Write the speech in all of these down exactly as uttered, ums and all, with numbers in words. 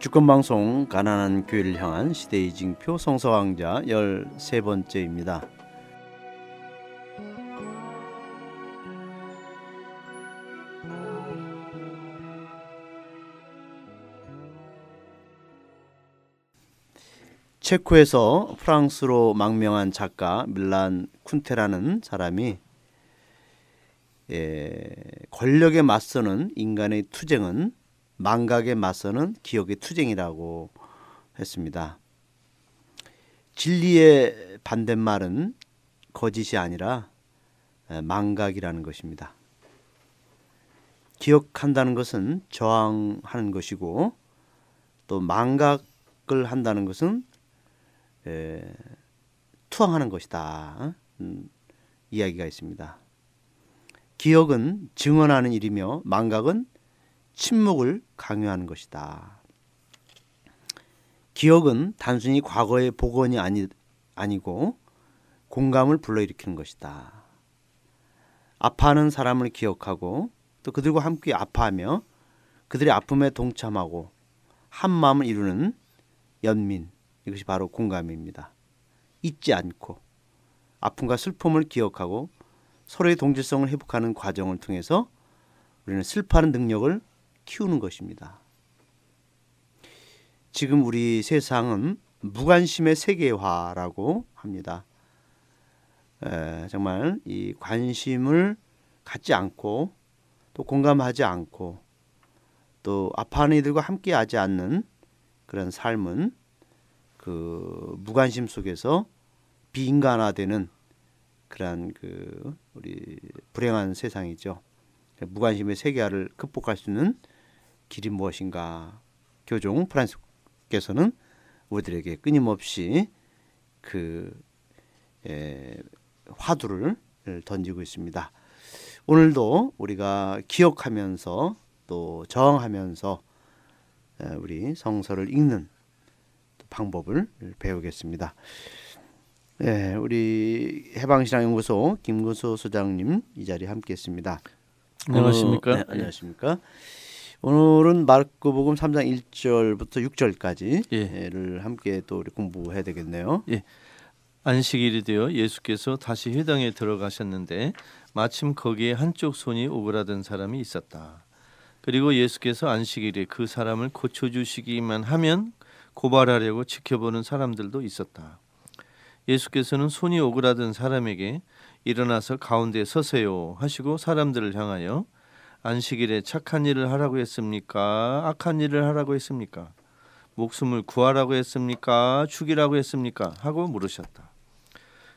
주권방송 가난한 교회를 향한 시대의 징표 성서강좌 열세 번째입니다. 체코에서 프랑스로 망명한 작가 밀란 쿤테라는 사람이 예, 권력에 맞서는 인간의 투쟁은 망각에 맞서는 기억의 투쟁이라고 했습니다. 진리의 반대말은 거짓이 아니라 망각이라는 것입니다. 기억한다는 것은 저항하는 것이고 또 망각을 한다는 것은 에, 투항하는 것이다. 음, 이야기가 있습니다. 기억은 증언하는 일이며 망각은 침묵을 강요하는 것이다. 기억은 단순히 과거의 복원이 아니, 아니고 공감을 불러일으키는 것이다. 아파하는 사람을 기억하고 또 그들과 함께 아파하며 그들의 아픔에 동참하고 한 마음을 이루는 연민, 이것이 바로 공감입니다. 잊지 않고 아픔과 슬픔을 기억하고 서로의 동질성을 회복하는 과정을 통해서 우리는 슬퍼하는 능력을 키우는 것입니다. 지금 우리 세상은 무관심의 세계화라고 합니다. 에, 정말 이 관심을 갖지 않고 또 공감하지 않고 또 아파하는 이들과 함께하지 않는 그런 삶은 그 무관심 속에서 비인간화되는 그러한 그 우리 불행한 세상이죠. 무관심의 세계화를 극복할 수 있는 길이 무엇인가? 교종 프란치스코께서는 우리들에게 끊임없이 그 에, 화두를 던지고 있습니다. 오늘도 우리가 기억하면서 또 저항하면서 우리 성서를 읽는 방법을 배우겠습니다. 네, 우리 해방신학연구소 김근수 소장님 이 자리에 함께했습니다. 안녕하십니까? 네, 안녕하십니까? 오늘은 마르코복음 삼 장 일 절부터 육 절까지를 예. 함께 또 우리 공부해야 되겠네요. 예. 안식일이 되어 예수께서 다시 회당에 들어가셨는데 마침 거기에 한쪽 손이 오그라든 사람이 있었다. 그리고 예수께서 안식일에 그 사람을 고쳐주시기만 하면 고발하려고 지켜보는 사람들도 있었다. 예수께서는 손이 오그라든 사람에게 일어나서 가운데 서세요 하시고 사람들을 향하여 안식일에 착한 일을 하라고 했습니까? 악한 일을 하라고 했습니까? 목숨을 구하라고 했습니까? 죽이라고 했습니까? 하고 물으셨다.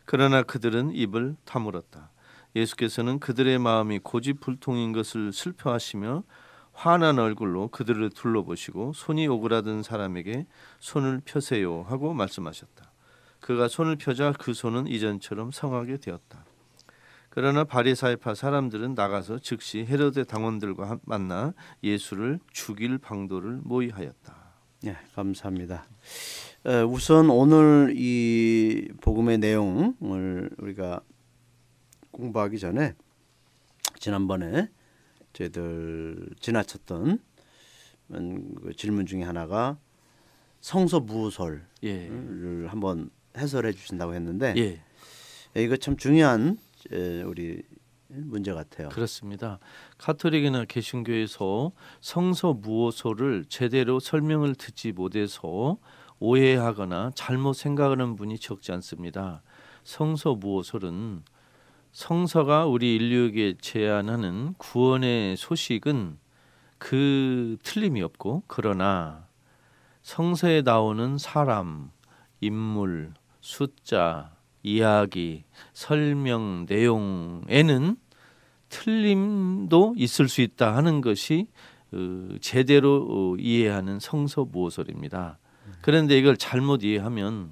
그러나 그들은 입을 다물었다. 예수께서는 그들의 마음이 고집불통인 것을 슬퍼하시며 화난 얼굴로 그들을 둘러보시고 손이 오그라든 사람에게 손을 펴세요 하고 말씀하셨다. 그가 손을 펴자 그 손은 이전처럼 성하게 되었다. 그러나 바리사이파 사람들은 나가서 즉시 헤롯의 당원들과 만나 예수를 죽일 방도를 모의하였다. 네, 감사합니다. 우선 오늘 이 복음의 내용을 우리가 공부하기 전에 지난번에 저희들 지나쳤던 질문 중에 하나가 성서 무설을 예. 한번 해설해 주신다고 했는데 예. 이거 참 중요한 우리 문제 같아요. 그렇습니다. 가톨릭이나 개신교에서 성서 무설을 제대로 설명을 듣지 못해서 오해하거나 잘못 생각하는 분이 적지 않습니다. 성서 무설은 성서가 우리 인류에게 제안하는 구원의 소식은 그 틀림이 없고, 그러나 성서에 나오는 사람, 인물, 숫자, 이야기, 설명, 내용에는 틀림도 있을 수 있다 하는 것이 제대로 이해하는 성서 무설입니다. 그런데 이걸 잘못 이해하면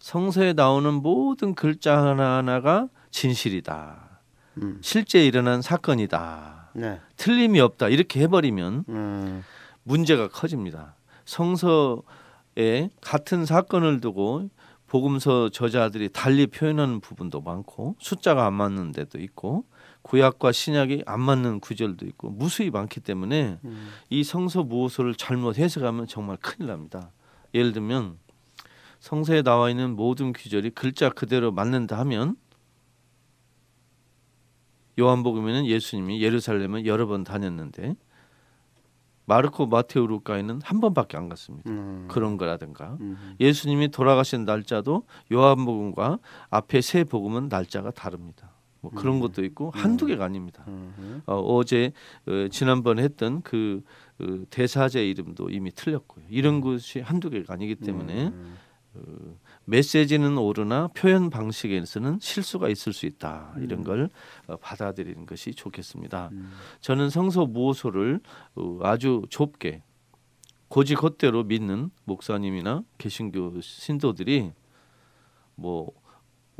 성서에 나오는 모든 글자 하나하나가 진실이다. 음. 실제 일어난 사건이다. 네. 틀림이 없다. 이렇게 해버리면 음. 문제가 커집니다. 성서에 같은 사건을 두고 복음서 저자들이 달리 표현하는 부분도 많고 숫자가 안 맞는 데도 있고 구약과 신약이 안 맞는 구절도 있고 무수히 많기 때문에 음. 이 성서 모호서를 잘못 해석하면 정말 큰일 납니다. 예를 들면 성서에 나와 있는 모든 규절이 글자 그대로 맞는다 하면 요한복음에는 예수님이 예루살렘을 여러 번 다녔는데 마르코, 마테오, 루카에는 한 번밖에 안 갔습니다. 음. 그런 거라든가 음. 예수님이 돌아가신 날짜도 요한복음과 앞에 세 복음은 날짜가 다릅니다. 뭐 그런 음. 것도 있고 한두 개가 아닙니다. 음. 어, 어제 어, 지난번에 했던 그 어, 대사제 이름도 이미 틀렸고요. 이런 음. 것이 한두 개가 아니기 때문에 음. 어, 메시지는 오르나 표현 방식에서는 실수가 있을 수 있다. 음. 이런 걸 어, 받아들이는 것이 좋겠습니다. 음. 저는 성서 모호서를 어, 아주 좁게 고지것대로 믿는 목사님이나 개신교 신도들이 뭐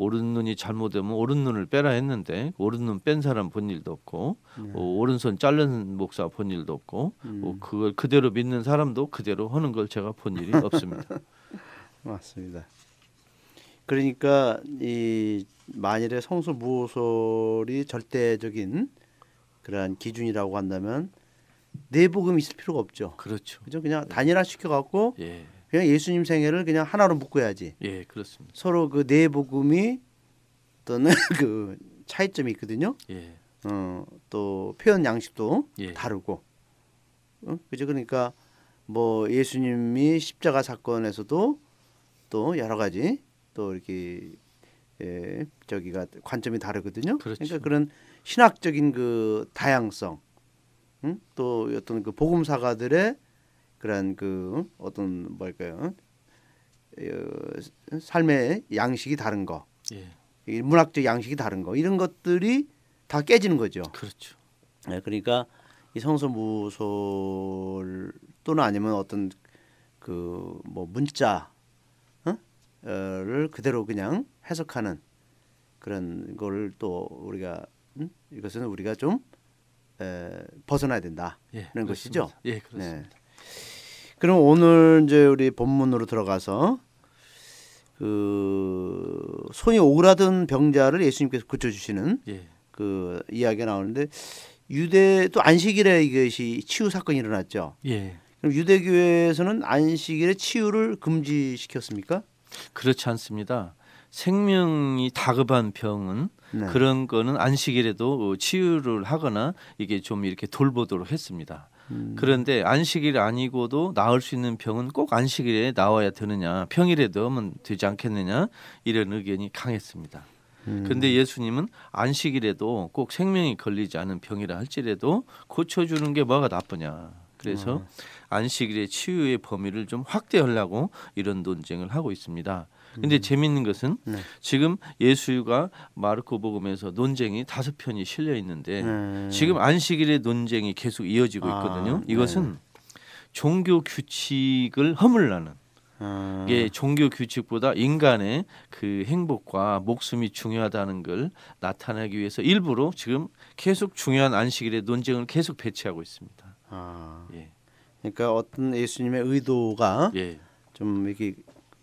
오른 눈이 잘못되면 오른 눈을 빼라 했는데 오른 눈 뺀 사람 본 일도 없고 네. 어, 오른손 자른 목사 본 일도 없고 음. 어, 그걸 그대로 믿는 사람도 그대로 하는 걸 제가 본 일이 없습니다. 맞습니다. 그러니까 이 만일에 성서 모호설이 절대적인 그러한 기준이라고 한다면 네 복음이 있을 필요가 없죠. 그렇죠. 그죠? 그냥 단일화 시켜갖고 예. 그냥 예수님 생애를 그냥 하나로 묶어야지. 예, 그렇습니다. 서로 그 네 복음이 또는 그 차이점이 있거든요. 예. 어, 또 표현 양식도 예. 다르고. 응? 그죠? 그러니까 뭐 예수님이 십자가 사건에서도 또 여러 가지 또 이렇게 예, 저기가 관점이 다르거든요. 그렇죠. 그러니까 그런 신학적인 그 다양성, 응? 또 어떤 그 복음사가들의 그런 그 어떤 뭘까요? 어, 삶의 양식이 다른 거, 예. 문학적 양식이 다른 거 이런 것들이 다 깨지는 거죠. 그렇죠. 네, 그러니까 이 성서 모호설 또는 아니면 어떤 그 뭐 문자 를 그대로 그냥 해석하는 그런 걸 또 우리가 음? 이것은 우리가 좀 에, 벗어나야 된다. 예, 그런 그렇습니다. 것이죠. 예, 그렇습니다. 네. 그럼 오늘 이제 우리 본문으로 들어가서 그 손이 오그라든 병자를 예수님께서 고쳐주시는 예. 그 이야기가 나오는데 유대 또 안식일에 이것이 치유 사건이 일어났죠. 예. 그럼 유대교회에서는 안식일에 치유를 금지시켰습니까? 그렇지 않습니다. 생명이 다급한 병은 네. 그런 거는 안식일에도 치유를 하거나 이게 좀 이렇게 돌보도록 했습니다. 음. 그런데 안식일 아니고도 나을 수 있는 병은 꼭 안식일에 나와야 되느냐, 평일에도 하면 되지 않겠느냐 이런 의견이 강했습니다. 음. 그런데 예수님은 안식일에도 꼭 생명이 걸리지 않은 병이라 할지라도 고쳐주는 게 뭐가 나쁘냐. 그래서 음. 안식일의 치유의 범위를 좀 확대하려고 이런 논쟁을 하고 있습니다. 근데 음. 재미있는 것은 네. 지금 예수가 마르코복음에서 논쟁이 다섯 편이 실려 있는데 네. 지금 안식일의 논쟁이 계속 이어지고 있거든요. 아, 이것은 네. 종교 규칙을 허물라는 아. 이게 종교 규칙보다 인간의 그 행복과 목숨이 중요하다는 걸 나타내기 위해서 일부러 지금 계속 중요한 안식일의 논쟁을 계속 배치하고 있습니다. 아. 예. 그러니까 어떤 예수님의 의도가 예. 좀 이렇게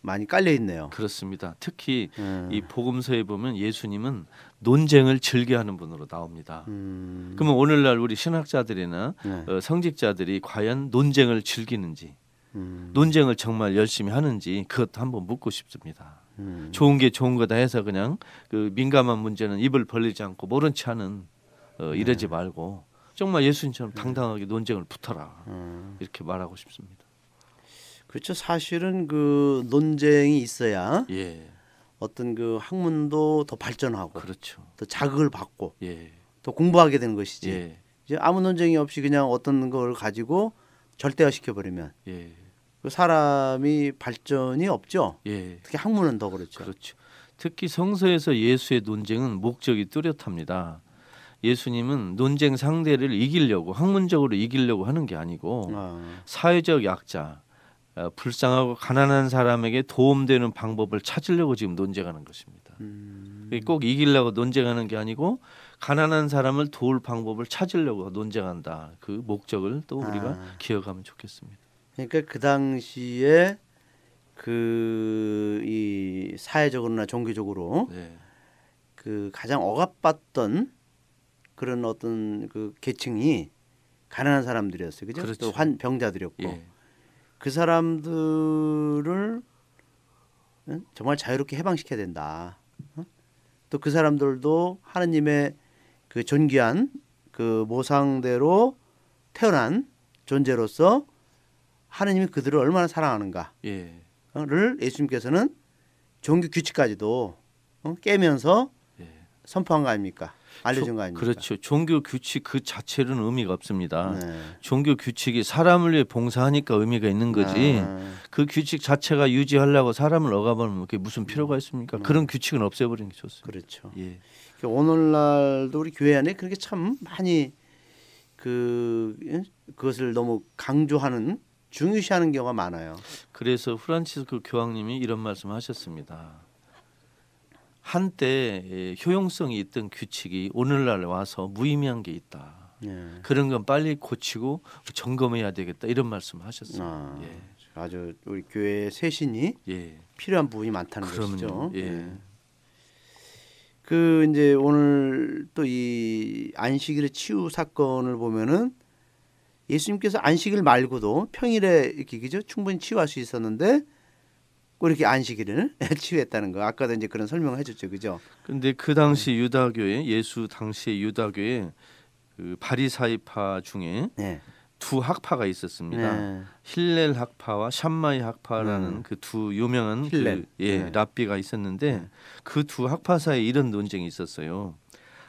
많이 깔려 있네요. 그렇습니다. 특히 음. 이 복음서에 보면 예수님은 논쟁을 즐겨하는 분으로 나옵니다. 음. 그러면 오늘날 우리 신학자들이나 네. 어, 성직자들이 과연 논쟁을 즐기는지, 음. 논쟁을 정말 열심히 하는지 그것도 한번 묻고 싶습니다. 음. 좋은 게 좋은 거다 해서 그냥 그 민감한 문제는 입을 벌리지 않고 모른 체 하는 어, 이러지 네. 말고 정말 예수님처럼 당당하게 논쟁을 붙어라 음. 이렇게 말하고 싶습니다. 그렇죠. 사실은 그 논쟁이 있어야 예. 어떤 그 학문도 더 발전하고 그렇죠. 더 자극을 받고 예. 더 공부하게 되는 것이지 예. 이제 아무 논쟁이 없이 그냥 어떤 걸 가지고 절대화 시켜버리면 예. 그 사람이 발전이 없죠. 예. 특히 학문은 더 그렇죠. 그렇죠. 특히 성서에서 예수의 논쟁은 목적이 뚜렷합니다. 예수님은 논쟁 상대를 이기려고 학문적으로 이기려고 하는 게 아니고 아. 사회적 약자, 어, 불쌍하고 가난한 사람에게 도움되는 방법을 찾으려고 지금 논쟁하는 것입니다. 음. 꼭 이기려고 논쟁하는 게 아니고 가난한 사람을 도울 방법을 찾으려고 논쟁한다. 그 목적을 또 우리가 아. 기억하면 좋겠습니다. 그러니까 그 당시에 그 이 사회적으로나 종교적으로 네. 그 가장 억압받던 그런 어떤 그 계층이 가난한 사람들이었어요. 그죠? 그렇죠. 또 환 병자들이었고 예. 그 사람들을 정말 자유롭게 해방시켜야 된다. 또 그 사람들도 하느님의 그 존귀한 그 모상대로 태어난 존재로서 하느님이 그들을 얼마나 사랑하는가를 예. 예수님께서는 종교 규칙까지도 깨면서 예. 선포한 거 아닙니까? 알려준 거 아닙니까? 그렇죠. 종교 규칙 그 자체로는 의미가 없습니다. 네. 종교 규칙이 사람을 위해 봉사하니까 의미가 있는 거지 아. 그 규칙 자체가 유지하려고 사람을 억압하면 그게 무슨 필요가 있습니까? 네. 그런 규칙은 없애버리는 게 좋습니다. 그렇죠. 예. 오늘날도 우리 교회 안에 그렇게 참 많이 그 그것을 너무 강조하는 중요시하는 경우가 많아요. 그래서 프란치스코 교황님이 이런 말씀하셨습니다. 한때 효용성이 있던 규칙이 오늘날 와서 무의미한 게 있다. 예. 그런 건 빨리 고치고 점검해야 되겠다. 이런 말씀하셨어요. 아, 예. 아주 우리 교회의 쇄신이 예. 필요한 부분이 많다는 그럼요. 것이죠. 예. 예. 그 이제 오늘 또 이 안식일의 치유 사건을 보면은 예수님께서 안식일 말고도 평일에 이렇게 그죠? 충분히 치유할 수 있었는데 꼭 이렇게 안식일을 치유했다는 거. 아까도 이제 그런 설명을 해줬죠, 그죠? 그런데 그 당시 네. 유다교에 예수 당시의 유다교에 그 바리사이파 중에 네. 두 학파가 있었습니다. 네. 힐렐 학파와 샴마이 학파라는 음. 그 두 유명한 그, 예, 네. 랍비가 있었는데 네. 그 두 학파 사이에 이런 논쟁이 있었어요.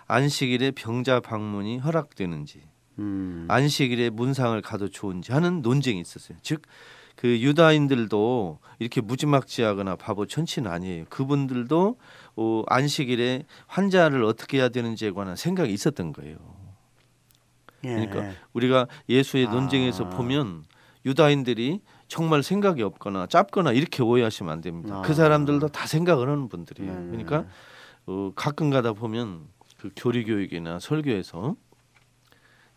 안식일에 병자 방문이 허락되는지, 음. 안식일에 문상을 가도 좋은지 하는 논쟁이 있었어요. 즉 그 유다인들도 이렇게 무지막지하거나 바보 천치는 아니에요. 그분들도 어, 안식일에 환자를 어떻게 해야 되는지에 관한 생각이 있었던 거예요. 그러니까 우리가 예수의 논쟁에서 아. 보면 유다인들이 정말 생각이 없거나 짧거나 이렇게 오해하시면 안 됩니다. 아. 그 사람들도 다 생각을 하는 분들이에요. 음. 그러니까 어, 가끔 가다 보면 그 교리교육이나 설교에서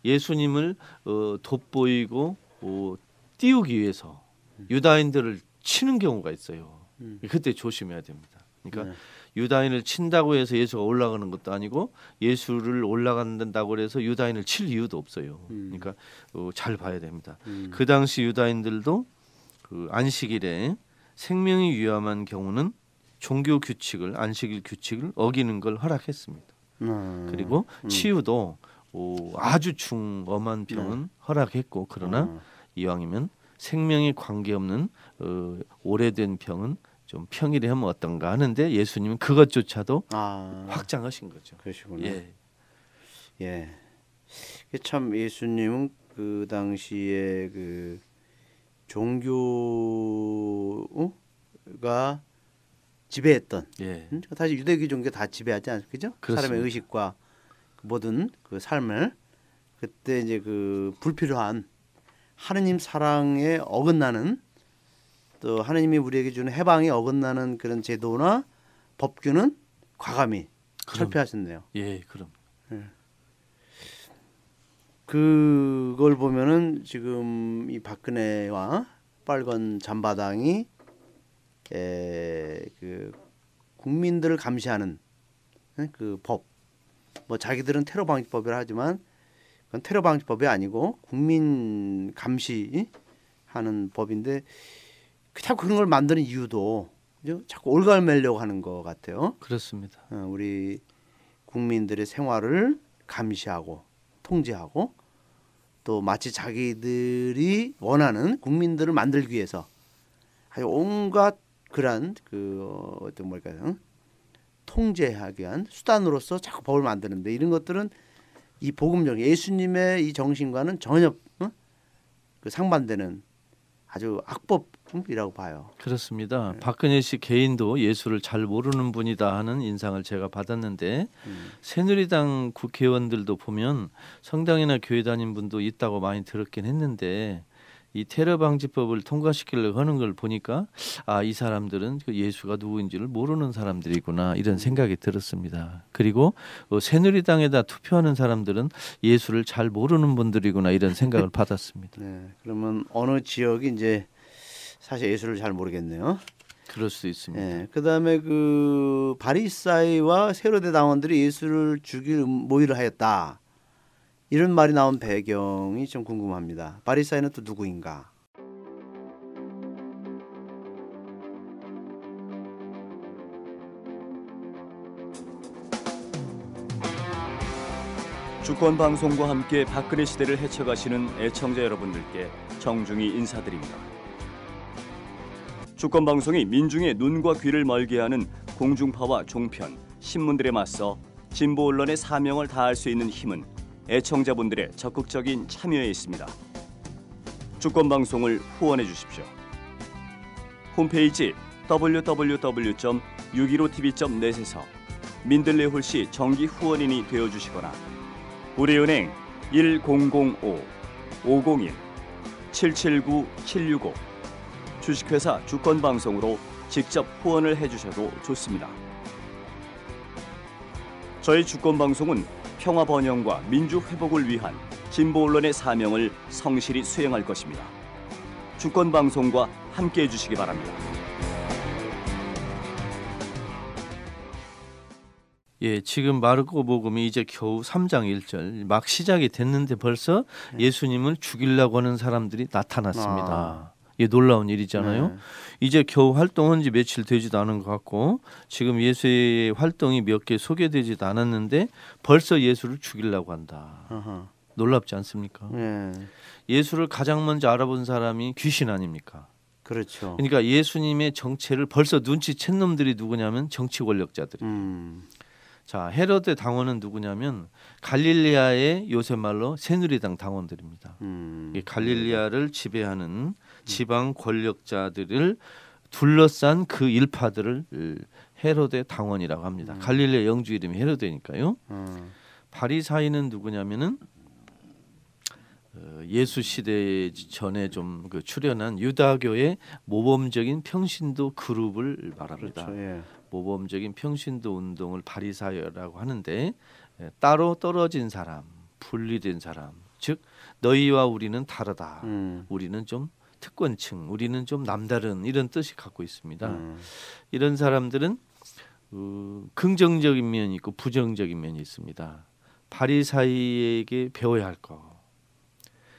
예수님을 어, 돋보이고 어, 띄우기 위해서 유다인들을 치는 경우가 있어요. 음. 그때 조심해야 됩니다. 그러니까 네. 유다인을 친다고 해서 예수가 올라가는 것도 아니고 예수를 올라간다고 해서 유다인을 칠 이유도 없어요. 음. 그러니까 어, 잘 봐야 됩니다. 음. 그 당시 유다인들도 그 안식일에 생명이 위험한 경우는 종교 규칙을 안식일 규칙을 어기는 걸 허락했습니다. 음. 그리고 음. 치유도 오, 아주 중엄한 병은 네. 허락했고 그러나 음. 이왕이면 생명에 관계없는 어, 오래된 병은 좀 평일에 하면 어떤가 하는데 예수님은 그것조차도 아, 확장하신 거죠. 그러시구나. 예, 예. 참 예수님은 그 당시에 그 종교가 지배했던, 예. 응? 사실 유대교 종교 다 지배하지 않습니까? 사람의 의식과 모든 그 삶을 그때 이제 그 불필요한 하느님 사랑에 어긋나는. 또 하느님이 우리에게 주는 해방에 어긋나는 그런 제도나 법규는 과감히 그럼, 철폐하셨네요. 예, 그럼. 예. 그걸 보면은 지금 이 박근혜와 빨간 잠바당이 에, 그 국민들을 감시하는 그 법, 뭐 자기들은 테러 방지법이라 하지만 그건 테러 방지법이 아니고 국민 감시하는 법인데. 자꾸 그런 걸 만드는 이유도 자꾸 올가매려고 하는 것 같아요. 그렇습니다. 우리 국민들의 생활을 감시하고 통제하고 또 마치 자기들이 원하는 국민들을 만들기 위해서 아주 온갖 그런 그 어떤 뭘까요? 통제하기 위한 수단으로서 자꾸 법을 만드는데 이런 것들은 이 복음적 예수님의 이 정신과는 전혀 응? 그 상반되는 아주 악법. 이라고 봐요. 그렇습니다. 네. 박근혜 씨 개인도 예수를 잘 모르는 분이다 하는 인상을 제가 받았는데 음. 새누리당 국회의원들도 보면 성당이나 교회 다닌 분도 있다고 많이 들었긴 했는데 이 테러 방지법을 통과시키려고 하는 걸 보니까 아, 이 사람들은 그 예수가 누구인지를 모르는 사람들이구나 이런 생각이 들었습니다. 그리고 어, 새누리당에다 투표하는 사람들은 예수를 잘 모르는 분들이구나 이런 생각을 받았습니다. 네, 그러면 어느 지역이 이제 사실 예수를 잘 모르겠네요. 그럴 수 있습니다. 예, 그다음에 그 바리사이와 세로대 당원들이 예수를 죽일 모의를 하였다. 이런 말이 나온 배경이 좀 궁금합니다. 바리사이는 또 누구인가? 주권방송과 함께 박근혜 시대를 헤쳐가시는 애청자 여러분들께 정중히 인사드립니다. 주권방송이 민중의 눈과 귀를 멀게 하는 공중파와 종편, 신문들에 맞서 진보 언론의 사명을 다할 수 있는 힘은 애청자분들의 적극적인 참여에 있습니다. 주권방송을 후원해 주십시오. 홈페이지 더블유 더블유 더블유 점 육일오 티비 점 넷에서 민들레 홀씨 정기 후원인이 되어주시거나 우리은행 일공공오 오공일 칠칠구 칠육오 주식회사 주권방송으로 직접 후원을 해주셔도 좋습니다. 저희 주권방송은 평화 번영과 민주 회복을 위한 진보 언론의 사명을 성실히 수행할 것입니다. 주권방송과 함께해 주시기 바랍니다. 예, 지금 마르코복음이 이제 겨우 삼 장 일 절 막 시작이 됐는데 벌써 예수님을 죽이려고 하는 사람들이 나타났습니다. 아. 예, 놀라운 일이잖아요. 네. 이제 겨우 활동한 지 며칠 되지도 않은 것 같고 지금 예수의 활동이 몇 개 소개되지도 않았는데 벌써 예수를 죽이려고 한다. 아하. 놀랍지 않습니까? 네. 예수를 가장 먼저 알아본 사람이 귀신 아닙니까? 그렇죠. 그러니까 예수님의 정체를 벌써 눈치챈 놈들이 누구냐면 정치 권력자들이에요. 음. 자, 헤롯의 당원은 누구냐면 갈릴리아의 요새 말로 새누리당 당원들입니다. 음. 이 갈릴리아를 지배하는 지방 권력자들을 둘러싼 그 일파들을 헤롯의 당원이라고 합니다. 음. 갈릴리아 영주 이름이 헤롯이니까요. 음. 바리사이는 누구냐면은 예수 시대 전에 좀 그 출현한 유다교의 모범적인 평신도 그룹을 말합니다. 그렇죠, 예. 모범적인 평신도 운동을 바리사이라고 하는데 따로 떨어진 사람, 분리된 사람, 즉 너희와 우리는 다르다. 음. 우리는 좀 특권층, 우리는 좀 남다른 이런 뜻이 갖고 있습니다. 음. 이런 사람들은 어, 긍정적인 면이 있고 부정적인 면이 있습니다. 바리사이에게 배워야 할 것.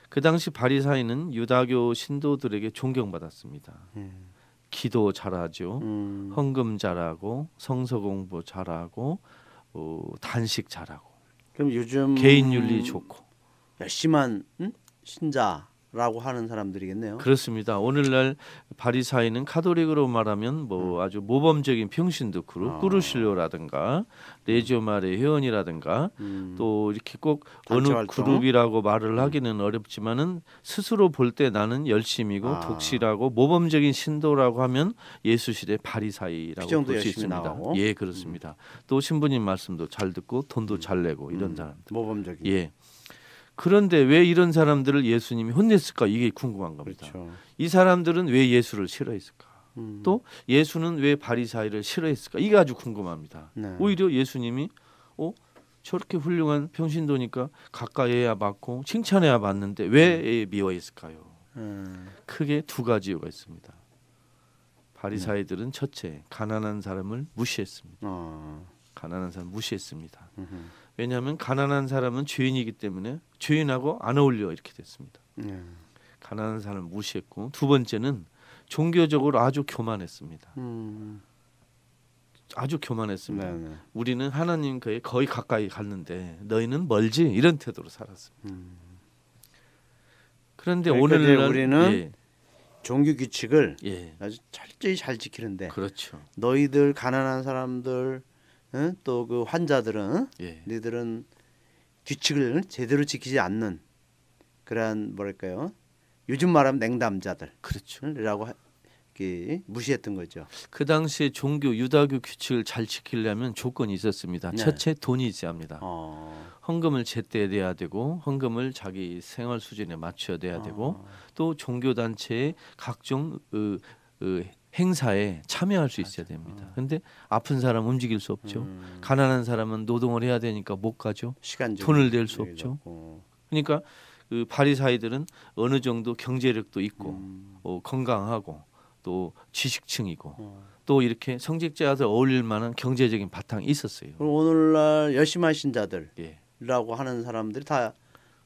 그 당시 바리사이는 유다교 신도들에게 존경받았습니다. 음. 기도 잘하죠. 음. 헌금 잘하고 성서 공부 잘하고 어, 단식 잘하고. 그럼 요즘 개인 윤리 좋고 열심한 응? 신자라고 하는 사람들이겠네요. 그렇습니다. 오늘날 바리사이는 카톨릭으로 말하면 뭐 음. 아주 모범적인 평신도 그룹, 아. 꾸르실료라든가 레지오마리의 회원이라든가 음. 또 이렇게 꼭 어느 활동? 그룹이라고 말을 하기는 음. 어렵지만은 스스로 볼 때 나는 열심이고 아. 독실하고 모범적인 신도라고 하면 예수 시대 바리사이라고 볼 수 있습니다. 나오고. 예, 그렇습니다. 음. 또 신부님 말씀도 잘 듣고 돈도 잘 내고 이런 음. 사람들. 모범적인. 예. 그런데 왜 이런 사람들을 예수님이 혼냈을까? 이게 궁금한 겁니다. 그렇죠. 이 사람들은 왜 예수를 싫어했을까? 음. 또 예수는 왜 바리사이를 싫어했을까? 이게 아주 궁금합니다. 네. 오히려 예수님이 어? 저렇게 훌륭한 평신도니까 가까이해야 맞고 칭찬해야 맞는데 왜 음. 미워했을까요? 음. 크게 두 가지 이유가 있습니다. 바리사이들은 음. 첫째, 가난한 사람을 무시했습니다. 어. 가난한 사람 무시했습니다. 음흠. 왜냐하면 가난한 사람은 죄인이기 때문에 죄인하고 안 어울려 이렇게 됐습니다. 음. 가난한 사람을 무시했고 두 번째는 종교적으로 아주 교만했습니다. 음. 아주 교만했습니다. 네네. 우리는 하나님께 거의 가까이 갔는데 너희는 멀지 이런 태도로 살았습니다. 음. 그런데 그러니까 오늘날 우리는 예. 종교 규칙을 예. 아주 철저히 잘 지키는데 그렇죠. 너희들 가난한 사람들 응? 또 그 환자들은 예. 니들은 규칙을 제대로 지키지 않는 그런 뭐랄까요 요즘 말하면 냉담자들 그렇죠.라고 무시했던 거죠. 그 당시에 종교 유다교 규칙을 잘 지키려면 조건이 있었습니다. 네. 첫째 돈이 있어야 합니다. 어. 헌금을 제때 내야 되고 헌금을 자기 생활 수준에 맞춰야 돼야 어. 되고 또 종교 단체의 각종 으, 으, 행사에 참여할 수 있어야 됩니다. 그런데 어. 아픈 사람 움직일 수 없죠. 음. 가난한 사람은 노동을 해야 되니까 못 가죠. 돈을 낼 수 없죠. 없고. 그러니까 그 바리사이들은 어느 정도 경제력도 있고 음. 어, 건강하고 또 지식층이고 음. 또 이렇게 성직자들 어울릴 만한 경제적인 바탕이 있었어요. 그럼 오늘날 열심한 신자들이라고 예. 하는 사람들이 다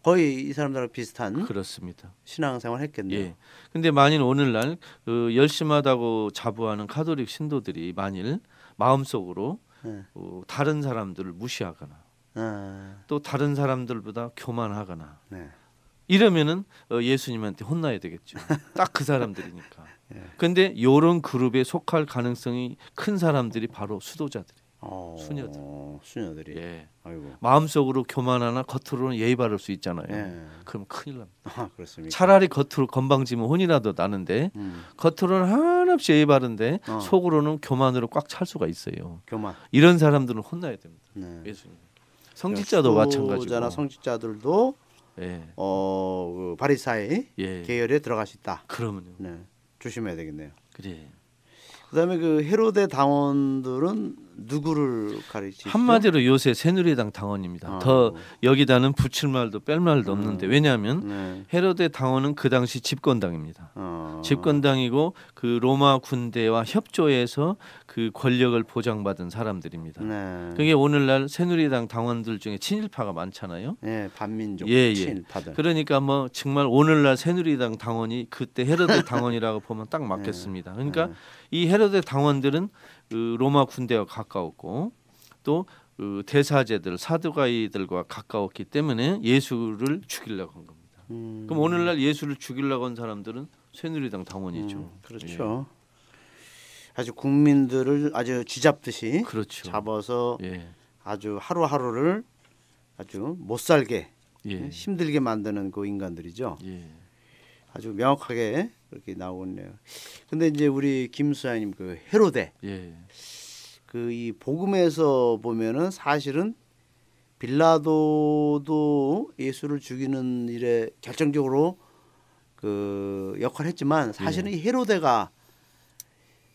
거의 이 사람들하고 비슷한 그렇습니다. 신앙생활 했겠네요. 예. 근데 만일 오늘날 그 열심하다고 자부하는 가톨릭 신도들이 만일 마음속으로 네. 어, 다른 사람들을 무시하거나 아. 또 다른 사람들보다 교만하거나 네. 이러면은 어, 예수님한테 혼나야 되겠죠. 딱 그 사람들이니까. 그런데 예. 이런 그룹에 속할 가능성이 큰 사람들이 바로 수도자들이. 어, 수녀들, 수녀들이 예. 아이고. 마음속으로 교만하나 겉으로는 예의 바를 수 있잖아요. 예. 그럼 큰일 납니다. 아, 그렇습니까? 차라리 겉으로 건방지면 혼이라도 나는데 음. 겉으로는 한없이 예의 바른데 어. 속으로는 교만으로 꽉 찰 수가 있어요. 교만. 이런 사람들은 혼나야 됩니다. 네. 예수님. 성직자도 마찬가지고. 수도자나 성직자들도 예. 어, 그 바리사이 예. 계열에 들어갈 수 있다. 그러면요. 네. 조심해야 되겠네요. 그래. 그다음에 그 헤로데 당원들은 누구를 가리치죠? 한마디로 요새 새누리당 당원입니다. 아, 더 여기다는 붙일 말도 뺄 말도 음, 없는데 왜냐하면 네. 헤로데 당원은 그 당시 집권당입니다. 아, 집권당이고 그 로마 군대와 협조해서 그 권력을 보장받은 사람들입니다. 네. 그게 오늘날 새누리당 당원들 중에 친일파가 많잖아요. 네, 반민족 예, 친일파들. 예. 그러니까 뭐 정말 오늘날 새누리당 당원이 그때 헤로데 당원이라고 보면 딱 맞겠습니다. 그러니까 네. 이 헤로데 당원들은 그 로마 군대와 가까웠고 또 그 대사제들 사두가이들과 가까웠기 때문에 예수를 죽이려고 한 겁니다. 음. 그럼 오늘날 예수를 죽이려고 한 사람들은 새누리당 당원이죠. 음, 그렇죠. 예. 아주 국민들을 아주 쥐잡듯이 그렇죠. 잡아서 예. 아주 하루하루를 아주 못 살게 예. 힘들게 만드는 그 인간들이죠. 예. 아주 명확하게 그렇게 나오네요. 근데 이제 우리 김수야님 그 헤로데 예. 그 이 복음에서 보면은 사실은 빌라도도 예수를 죽이는 일에 결정적으로 그 역할을 했지만 사실은 예. 이 헤로데가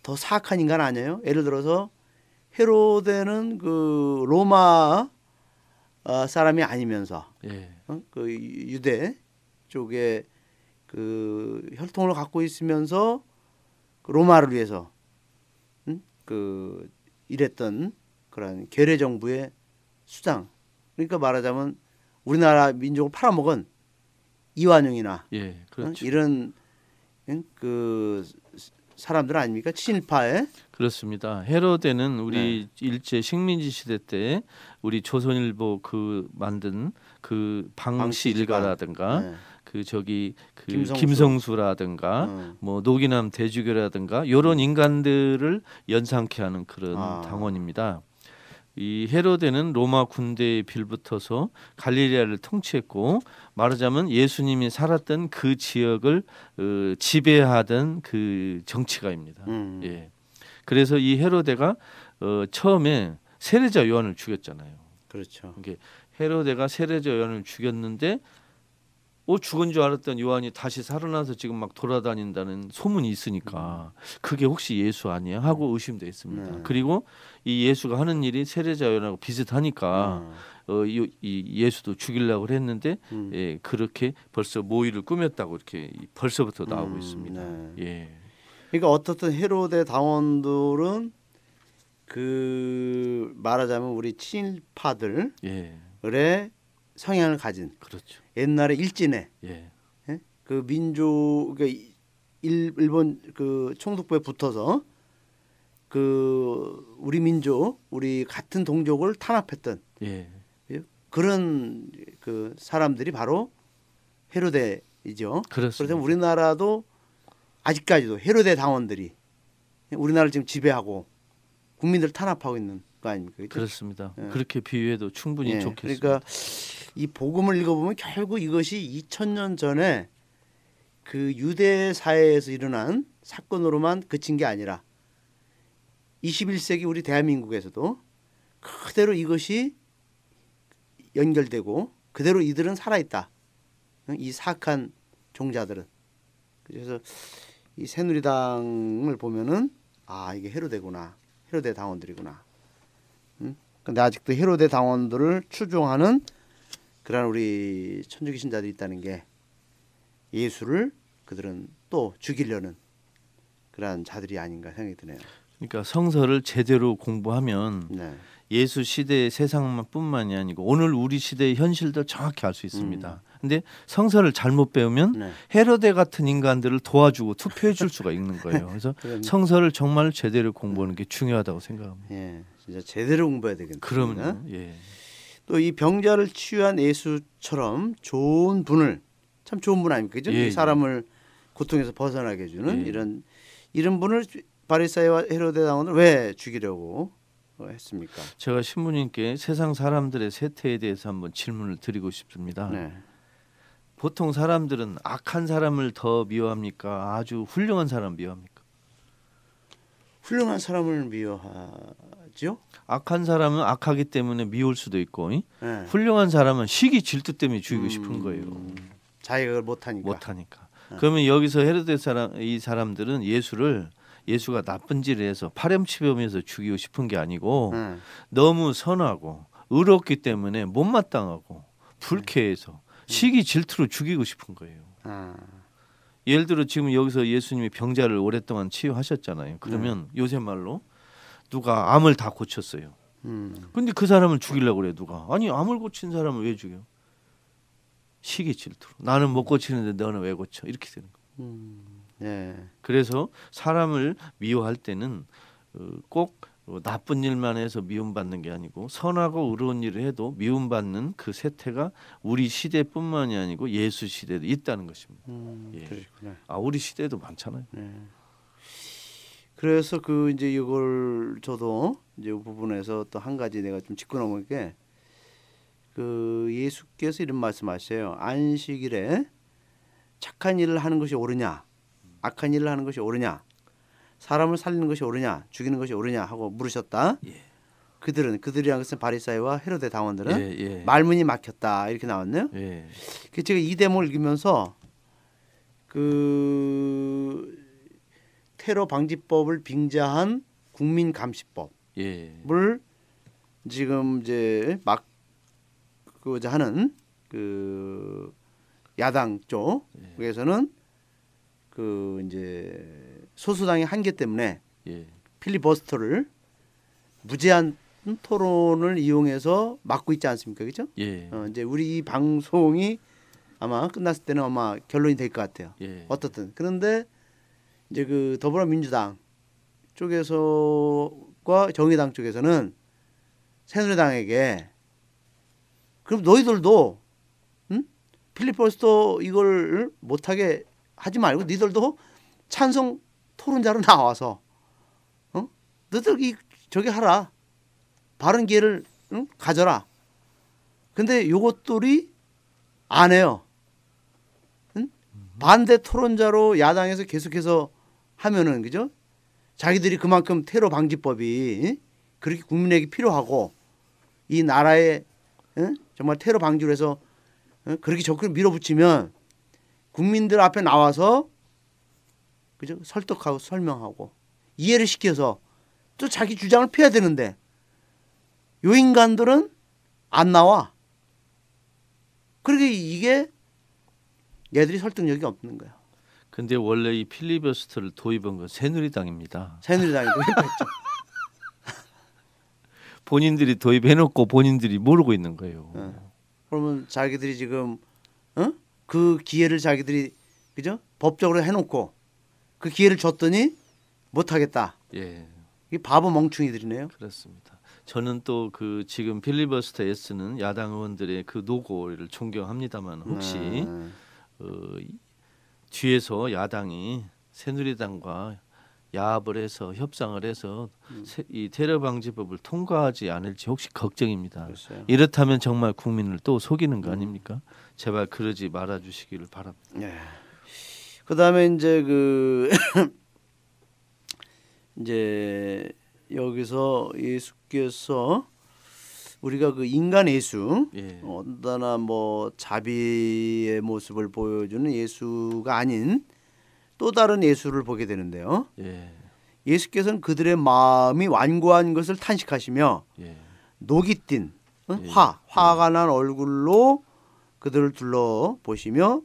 더 사악한 인간 아니에요? 예를 들어서 헤로데는 그 로마 사람이 아니면서 예. 그 유대 쪽에 그 혈통을 갖고 있으면서 로마를 위해서 응? 그 일했던 그런 괴뢰 정부의 수장, 그러니까 말하자면 우리나라 민족을 팔아먹은 이완용이나 예, 그렇죠. 응? 이런 응? 그 사람들 아닙니까? 친일파에. 그렇습니다. 헤로데는 우리 네. 일제 식민지 시대 때 우리 조선일보 그 만든 그 방시 일가라든가. 네. 그 저기 그 김성수. 김성수라든가 음. 뭐 노기남 대주교라든가 이런 인간들을 연상케 하는 그런 아. 당원입니다. 이 헤로데는 로마 군대에 빌붙어서 갈릴리아를 통치했고 말하자면 예수님이 살았던 그 지역을 어, 지배하던 그 정치가입니다. 음. 예. 그래서 이 헤로데가 어, 처음에 세례자 요한을 죽였잖아요. 그렇죠. 이게 헤로데가 세례자 요한을 죽였는데. 어, 죽은 줄 알았던 요한이 다시 살아나서 지금 막 돌아다닌다는 소문이 있으니까 그게 혹시 예수 아니야? 하고 의심돼 있습니다. 네. 그리고 이 예수가 하는 일이 세례자 요한하고 비슷하니까 네. 어, 이, 이 예수도 죽이려고 했는데 음. 예, 그렇게 벌써 모의를 꾸몄다고 이렇게 벌써부터 나오고 음, 있습니다. 네. 예. 그러니까 어떻든 헤로데 당원들은 그 말하자면 우리 친일파들의 예. 성향을 가진 그렇죠. 옛날에 일진에 예. 예? 그 민족 그러니까 일본 그 총독부에 붙어서 그 우리 민족 우리 같은 동족을 탄압했던 예. 예? 그런 그 사람들이 바로 헤로데이죠. 그래서 우리나라도 아직까지도 헤로데 당원들이 우리나라를 지금 지배하고 국민들 탄압하고 있는 거 아닙니까? 그렇습니다. 예. 그렇게 비유해도 충분히 예. 좋겠습니다. 그러니까 이 복음을 읽어보면 결국 이것이 이천 년 전에 그 유대 사회에서 일어난 사건으로만 그친 게 아니라 이십일 세기 우리 대한민국에서도 그대로 이것이 연결되고 그대로 이들은 살아있다. 이 사악한 종자들은. 그래서 이 새누리당을 보면은 아 이게 헤로데구나. 헤로데 당원들이구나. 응? 근데 아직도 헤로데 당원들을 추종하는 그런 우리 천주교 신자들이 있다는 게 예수를 그들은 또 죽이려는 그러한 자들이 아닌가 생각이 드네요. 그러니까 성서를 제대로 공부하면 네. 예수 시대의 세상뿐만이 아니고 오늘 우리 시대의 현실도 정확히 알 수 있습니다. 그런데 음. 성서를 잘못 배우면 네. 헤로데 같은 인간들을 도와주고 투표해 줄 수가 있는 거예요. 그래서 성서를 정말 제대로 공부하는 게 중요하다고 생각합니다. 예, 진짜 제대로 공부해야 되겠네요. 그럼요. 예. 또 이 병자를 치유한 예수처럼 좋은 분을, 참 좋은 분 아닙니까? 그죠? 예. 이 사람을 고통에서 벗어나게 해주는 예. 이런 이런 분을 바리사이와 헤로데 당원은 왜 죽이려고 했습니까? 제가 신부님께 세상 사람들의 세태에 대해서 한번 질문을 드리고 싶습니다. 네. 보통 사람들은 악한 사람을 더 미워합니까? 아주 훌륭한 사람 미워합니까? 훌륭한 사람을 미워하죠? 악한 사람은 악하기 때문에 미울 수도 있고 네. 훌륭한 사람은 시기 질투 때문에 죽이고 음, 싶은 거예요. 자기가 못하니까. 못하니까. 네. 그러면 여기서 헤롯의 사람, 이 사람들은 예수를 예수가 나쁜 짓을 해서 파렴치범해서 죽이고 싶은 게 아니고 음. 너무 선하고 의롭기 때문에 못마땅하고 불쾌해서 음. 시기 질투로 죽이고 싶은 거예요. 음. 예를 들어 지금 여기서 예수님이 병자를 오랫동안 치유하셨잖아요. 그러면 음. 요새 말로 누가 암을 다 고쳤어요. 음. 근데 그 사람을 죽이려고 그래요. 누가. 아니 암을 고친 사람을 왜 죽여요? 시기 질투로. 나는 못 고치는데 너는 왜 고쳐? 이렇게 되는 거예요. 음. 네. 그래서 사람을 미워할 때는 꼭 나쁜 일만 해서 미움받는 게 아니고 선하고 의로운 일을 해도 미움받는 그 세태가 우리 시대뿐만이 아니고 예수 시대도 있다는 것입니다. 음, 예. 그렇구나. 아 우리 시대도 많잖아요. 네. 그래서 그 이제 이걸 저도 이제 이 부분에서 또 한 가지 내가 좀 짚고 넘어갈 게 그 예수께서 이런 말씀하세요. 안식일에 착한 일을 하는 것이 옳으냐? 악한 일을 하는 것이 옳으냐, 사람을 살리는 것이 옳으냐, 죽이는 것이 옳으냐 하고 물으셨다. 예. 그들은 그들이란 것은 바리사이와 헤로데 당원들은 예, 예. 말문이 막혔다 이렇게 나왔네요. 예. 그 제가 이 대목을 읽으면서 그 테러 방지법을 빙자한 국민 감시법을 예. 지금 이제 막 그자 하는 그 야당 쪽에서는. 그 이제 소수당의 한계 때문에 예. 필리버스터를 무제한 토론을 이용해서 막고 있지 않습니까, 그렇죠? 예. 어, 이제 우리 이 방송이 아마 끝났을 때는 아마 결론이 될 것 같아요. 예. 어떻든 그런데 이제 그 더불어민주당 쪽에서와 정의당 쪽에서는 새누리당에게 그럼 너희들도 응? 필리버스터 이걸 못하게 하지 말고 니들도 찬성 토론자로 나와서 어? 너들 이 저기 하라. 바른 기회를 응? 가져라. 근데 요것들이 안 해요. 응? 반대 토론자로 야당에서 계속해서 하면은 그죠? 자기들이 그만큼 테러 방지법이 그렇게 국민에게 필요하고 이 나라에 응? 정말 테러 방지로 해서 응? 그렇게 적극 밀어붙이면 국민들 앞에 나와서 그죠? 설득하고 설명하고 이해를 시켜서 또 자기 주장을 펴야 되는데 요 인간들은 안 나와. 그러니까 이게 얘들이 설득력이 없는 거야. 근데 원래 이 필리버스터를 도입한 건 새누리당입니다. 새누리당이 도입했죠. 본인들이 도입해놓고 본인들이 모르고 있는 거예요. 네. 그러면 자기들이 지금 응? 그 기회를 자기들이 그죠? 법적으로 해놓고 그 기회를 줬더니 못하겠다. 예. 이 바보 멍충이들이네요. 그렇습니다. 저는 또 그 지금 필리버스터에 쓰는 야당 의원들의 그 노고를 존경합니다만 혹시 음. 어, 뒤에서 야당이 새누리당과 야합을 해서 협상을 해서 음. 세, 이 테러 방지법을 통과하지 않을지 혹시 걱정입니다. 글쎄요. 이렇다면 정말 국민을 또 속이는 거 아닙니까? 음. 제발 그러지 말아 주시기를 바랍니다. 네. 그다음에 이제 그 이제 여기서 예수께서 우리가 그 인간 예수 예. 어떠나 뭐 자비의 모습을 보여주는 예수가 아닌 또 다른 예수를 보게 되는데요. 예. 예수께서는 그들의 마음이 완고한 것을 탄식하시며 예. 녹이 띤 응? 예. 화, 화가 난 얼굴로 그들을 둘러보시며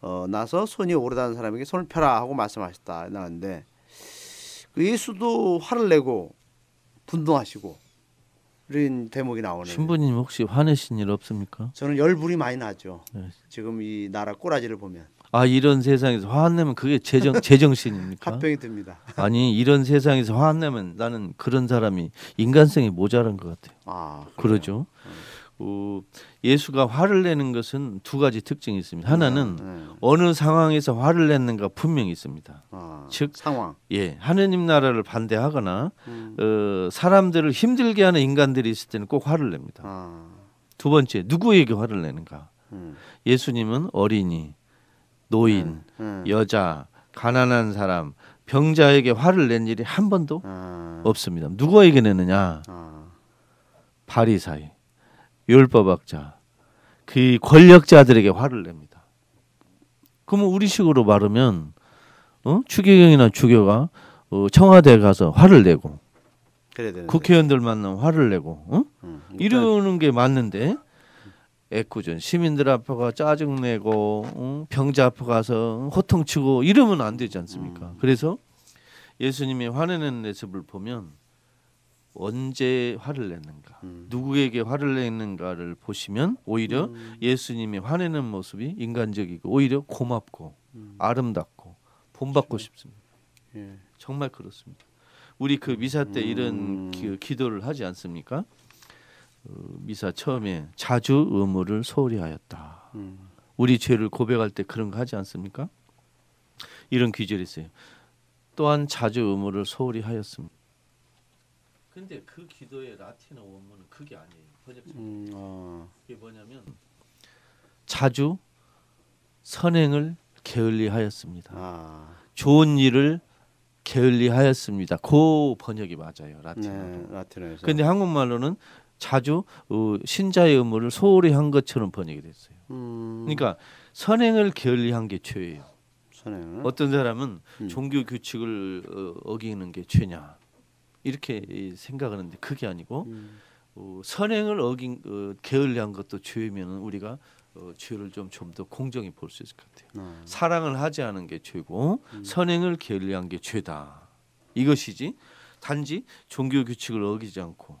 어, 나서 손이 오르다는 사람에게 손을 펴라 하고 말씀하셨다 나왔는데 예수도 화를 내고 분노하시고 이런 대목이 나오네요. 신부님 혹시 화내신 일 없습니까? 저는 열불이 많이 나죠. 네. 지금 이 나라 꼬라지를 보면. 아, 이런 세상에서 화 안 내면 그게 제정, 제정신입니까? 합병이 됩니다. 아니, 이런 세상에서 화 안 내면 나는 그런 사람이 인간성이 모자란 것 같아요. 아, 그러죠. 네. 어, 예수가 화를 내는 것은 두 가지 특징이 있습니다. 하나는 네, 네. 어느 상황에서 화를 냈는가 분명히 있습니다. 아, 즉 상황. 예, 하느님 나라를 반대하거나 음. 어, 사람들을 힘들게 하는 인간들이 있을 때는 꼭 화를 냅니다. 아. 두 번째, 누구에게 화를 내는가? 음. 예수님은 어린이, 노인, 음, 음. 여자, 가난한 사람, 병자에게 화를 낸 일이 한 번도 아. 없습니다. 누구에게 내느냐? 아. 바리사이, 율법학자, 그 권력자들에게 화를 냅니다. 그러면 우리식으로 말하면 어? 추기경이나 추교가 어, 청와대에 가서 화를 내고 그래, 국회의원들 만나면 화를 내고 어? 음, 이러는 게 맞는데 애꿎은 시민들 앞에 가 짜증내고 응? 병자 앞에 가서 호통치고 이러면 안 되지 않습니까? 음. 그래서 예수님이 화내는 모습을 보면 언제 화를 냈는가, 음. 누구에게 화를 냈는가를 보시면 오히려 음. 예수님이 화내는 모습이 인간적이고 오히려 고맙고 음. 아름답고 본받고 네. 싶습니다. 예. 정말 그렇습니다. 우리 그 미사 때 음. 이런 기, 기도를 하지 않습니까? 미사 처음에 자주 의무를 소홀히 하였다. 음. 우리 죄를 고백할 때 그런 거 하지 않습니까? 이런 귀절이 있어요. 또한 자주 의무를 소홀히 하였습니다. 근데 그 기도의 라틴어 원문은 그게 아니에요. 번역자가. 음, 어. 이게 뭐냐면 자주 선행을 게을리 하였습니다. 아. 좋은 일을 게을리 하였습니다. 그 번역이 맞아요. 라틴어로. 네, 라틴어에서. 근데 한국말로는 자주 어, 신자의 의무를 소홀히 한 것처럼 번역이 됐어요. 음. 그러니까 선행을 게을리한 게 죄예요. 선행. 어떤 사람은 음. 종교 규칙을 어, 어기는 게 죄냐 이렇게 생각하는데 그게 아니고 음. 어, 선행을 어긴 어, 게을리한 것도 죄면 우리가 어, 죄를 좀 좀 더 공정히 볼 수 있을 것 같아요. 음. 사랑을 하지 않은 게 죄고 음. 선행을 게을리한 게 죄다. 이것이지 단지 종교 규칙을 어기지 않고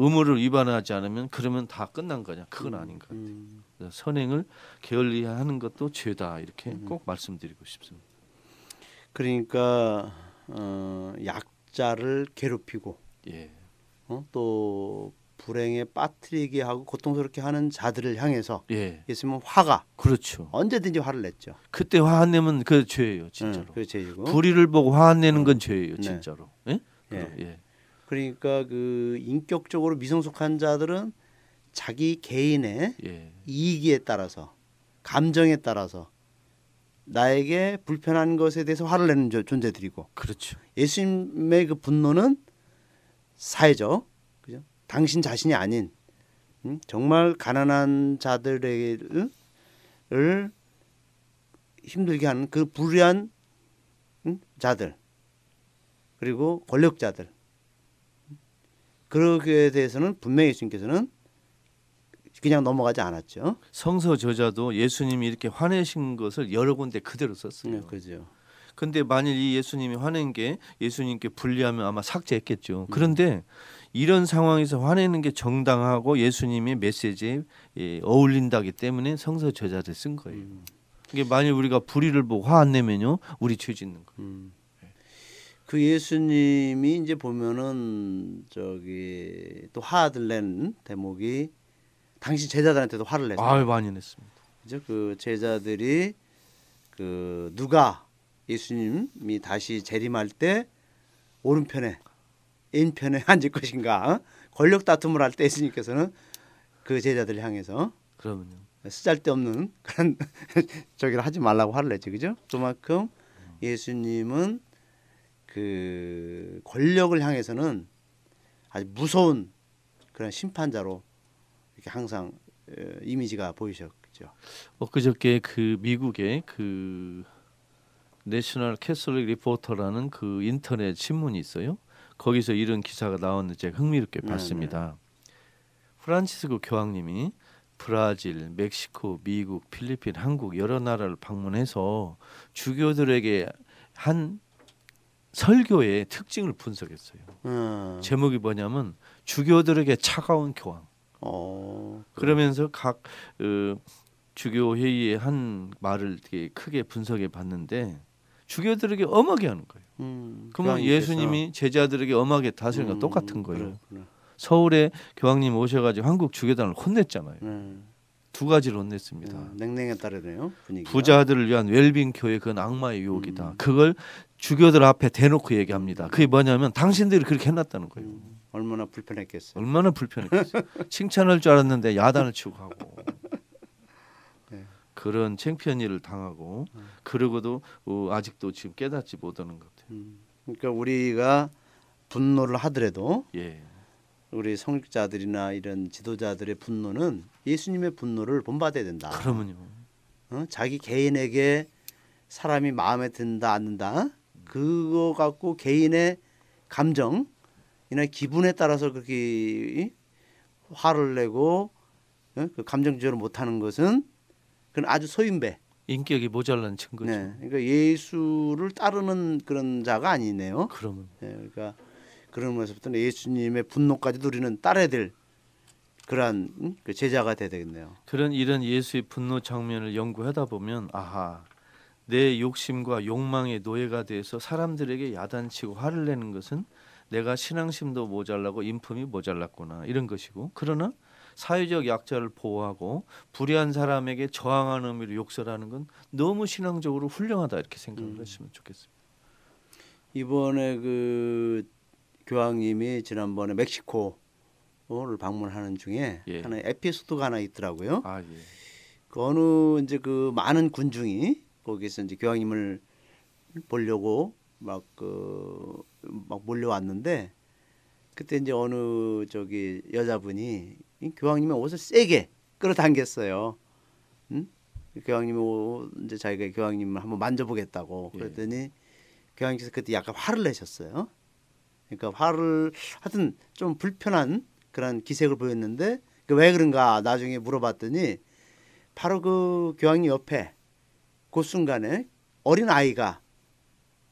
의무를 위반하지 않으면 그러면 다 끝난 거냐? 그건 아닌 것 같아요. 그래서 선행을 게을리하는 것도 죄다 이렇게 음. 꼭 말씀드리고 싶습니다. 그러니까 어, 약자를 괴롭히고 예. 어? 또 불행에 빠뜨리게 하고 고통스럽게 하는 자들을 향해서 예. 예수님은 화가 그렇죠. 언제든지 화를 냈죠. 그때 화 안 내면 그 죄예요, 진짜로. 음, 그 죄이고 불의를 보고 화 안 내는 건 죄예요, 진짜로. 네. 예? 예. 예. 그러니까 그 인격적으로 미성숙한 자들은 자기 개인의 예. 이익에 따라서 감정에 따라서 나에게 불편한 것에 대해서 화를 내는 존재들이고 그렇죠. 예수님의 그 분노는 사회적 그죠? 당신 자신이 아닌 응? 정말 가난한 자들을 힘들게 하는 그 불의한 응? 자들 그리고 권력자들 그러기에 대해서는 분명히 예수님께서는 그냥 넘어가지 않았죠. 성서 저자도 예수님이 이렇게 화내신 것을 여러 군데 그대로 썼어요. 네, 그렇죠. 근데 만일 이 예수님이 화낸 게 예수님께 불리하면 아마 삭제했겠죠. 그런데 이런 상황에서 화내는 게 정당하고 예수님의 메시지에 어울린다기 때문에 성서 저자들 쓴 거예요. 이게 만일 우리가 불의를 보고 화 안 내면요, 우리 죄 짓는 거예요. 음. 그 예수님이 이제 보면은 저기 또 화를 낸 대목이 당신 제자들한테도 화를 냈어요. 아, 많이 냈습니다. 이제 그 제자들이 그 누가 예수님이 다시 재림할 때 오른편에 인편에 앉을 것인가? 권력 다툼을 할 때 예수님께서는 그 제자들을 향해서 그러면요. 쓰잘데없는 그런 저기를 하지 말라고 화를 냈지, 그죠? 그만큼 예수님은 그 권력을 향해서는 아주 무서운 그런 심판자로 이렇게 항상 이미지가 보이셨죠. 엊그저께 그 미국의 그 내셔널 캐슬릭 리포터라는 그 인터넷 신문이 있어요. 거기서 이런 기사가 나왔는데 제가 흥미롭게 봤습니다. 네, 네. 프란치스코 교황님이 브라질, 멕시코, 미국, 필리핀, 한국 여러 나라를 방문해서 주교들에게 한 설교의 특징을 분석했어요. 음. 제목이 뭐냐면 주교들에게 차가운 교황. 어, 그래. 그러면서 각 어, 주교 회의의 한 말을 이렇게 크게 분석해 봤는데 주교들에게 엄하게 하는 거예요. 음, 그러면 예수님이 제자들에게 엄하게 다스린 거 음, 똑같은 거예요. 그래, 그래. 서울에 교황님 오셔가지고 한국 주교단을 혼냈잖아요. 음. 두 가지를 혼냈습니다. 음, 냉랭에 따르네요. 분위기가. 부자들을 위한 웰빙 교회 그건 악마의 유혹이다. 음. 그걸 주교들 앞에 대놓고 얘기합니다. 그게 뭐냐면 당신들이 그렇게 해놨다는 거예요. 음, 얼마나 불편했겠어요. 얼마나 불편했겠어요. 칭찬할 줄 알았는데 야단을 치고 하고 네. 그런 창피한 일을 당하고 음. 그러고도 어, 아직도 지금 깨닫지 못하는 것 같아요. 음, 그러니까 우리가 분노를 하더라도 예. 우리 성직자들이나 이런 지도자들의 분노는 예수님의 분노를 본받아야 된다. 그러면요. 어? 자기 개인에게 사람이 마음에 든다 안 든다 그거 갖고 개인의 감정이나 기분에 따라서 그렇게 화를 내고 어? 그 감정 조절을 못하는 것은 그건 아주 소인배. 인격이 모자란 증거죠. 네. 그러니까 예수를 따르는 그런 자가 아니네요. 그러면. 네. 그러니까. 그런 모습부터 예수님의 분노까지도 우리는 따라야 될 그러한 제자가 돼야 되겠네요. 그런 이런 예수의 분노 장면을 연구하다 보면 아하 내 욕심과 욕망의 노예가 돼서 사람들에게 야단치고 화를 내는 것은 내가 신앙심도 모자라고 인품이 모자랐구나 이런 것이고 그러나 사회적 약자를 보호하고 불의한 사람에게 저항하는 의미로 욕설하는 건 너무 신앙적으로 훌륭하다 이렇게 생각을 음. 하시면 좋겠습니다. 이번에 그 교황님이 지난번에 멕시코를 방문하는 중에 예. 하나의 에피소드가 하나 있더라고요. 아, 예. 그 어느 이제 그 많은 군중이 거기서 이제 교황님을 보려고 막 그 막 몰려왔는데 그때 이제 어느 저기 여자분이 교황님의 옷을 세게 끌어당겼어요. 응? 교황님이 이제 자기가 교황님을 한번 만져보겠다고 그랬더니 예. 교황님께서 그때 약간 화를 내셨어요. 그러니까 화를 하여튼 좀 불편한 그런 기색을 보였는데 그 왜 그런가 나중에 물어봤더니 바로 그 교황님 옆에 그 순간에 어린 아이가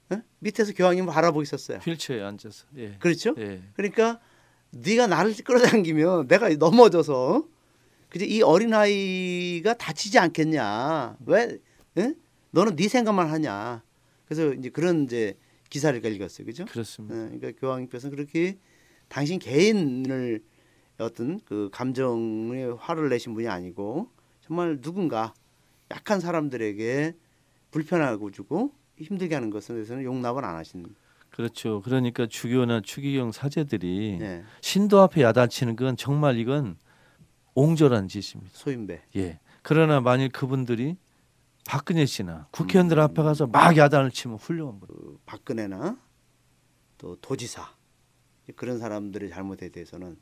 어? 밑에서 교황님을 바라보고 있었어요. 휠체어에 앉아서. 예. 그렇죠? 예. 그러니까 네가 나를 끌어당기면 내가 넘어져서 그지 이 어린 아이가 다치지 않겠냐? 왜? 어? 너는 네 생각만 하냐? 그래서 이제 그런 이제. 기사를 읽었어요, 그죠? 그렇습니다. 네, 그러니까 교황님께서는 그렇게 당신 개인을 어떤 그 감정에 화를 내신 분이 아니고 정말 누군가 약한 사람들에게 불편하고 주고 힘들게 하는 것에 대해서는 용납을 안 하시는. 그렇죠. 그러니까 주교나 추기경 사제들이 네. 신도 앞에 야단치는 건 정말 이건 옹졸한 짓입니다. 소인배. 예. 그러나 만일 그분들이 박근혜 씨나 국회의원들 음, 앞에 가서 막 야단을 치면 훌륭한 거예요. 그 박근혜나 또 도지사 그런 사람들의 잘못에 대해서는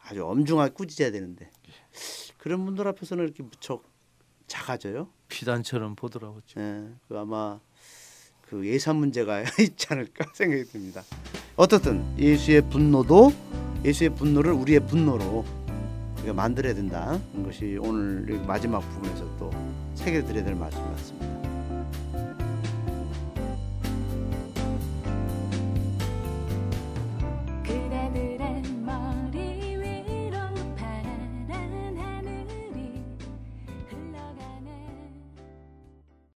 아주 엄중하게 꾸짖어야 되는데 예. 그런 분들 앞에서는 이렇게 무척 작아져요. 비단처럼 보더라고요. 예, 그 아마 그 예산 문제가 있지 않을까 생각이 듭니다. 어떻든 예수의 분노도 예수의 분노를 우리의 분노로 우리가 만들어야 된다는 것이 오늘 마지막 부분에서 또 새겨드려야 될 말씀 같습니다.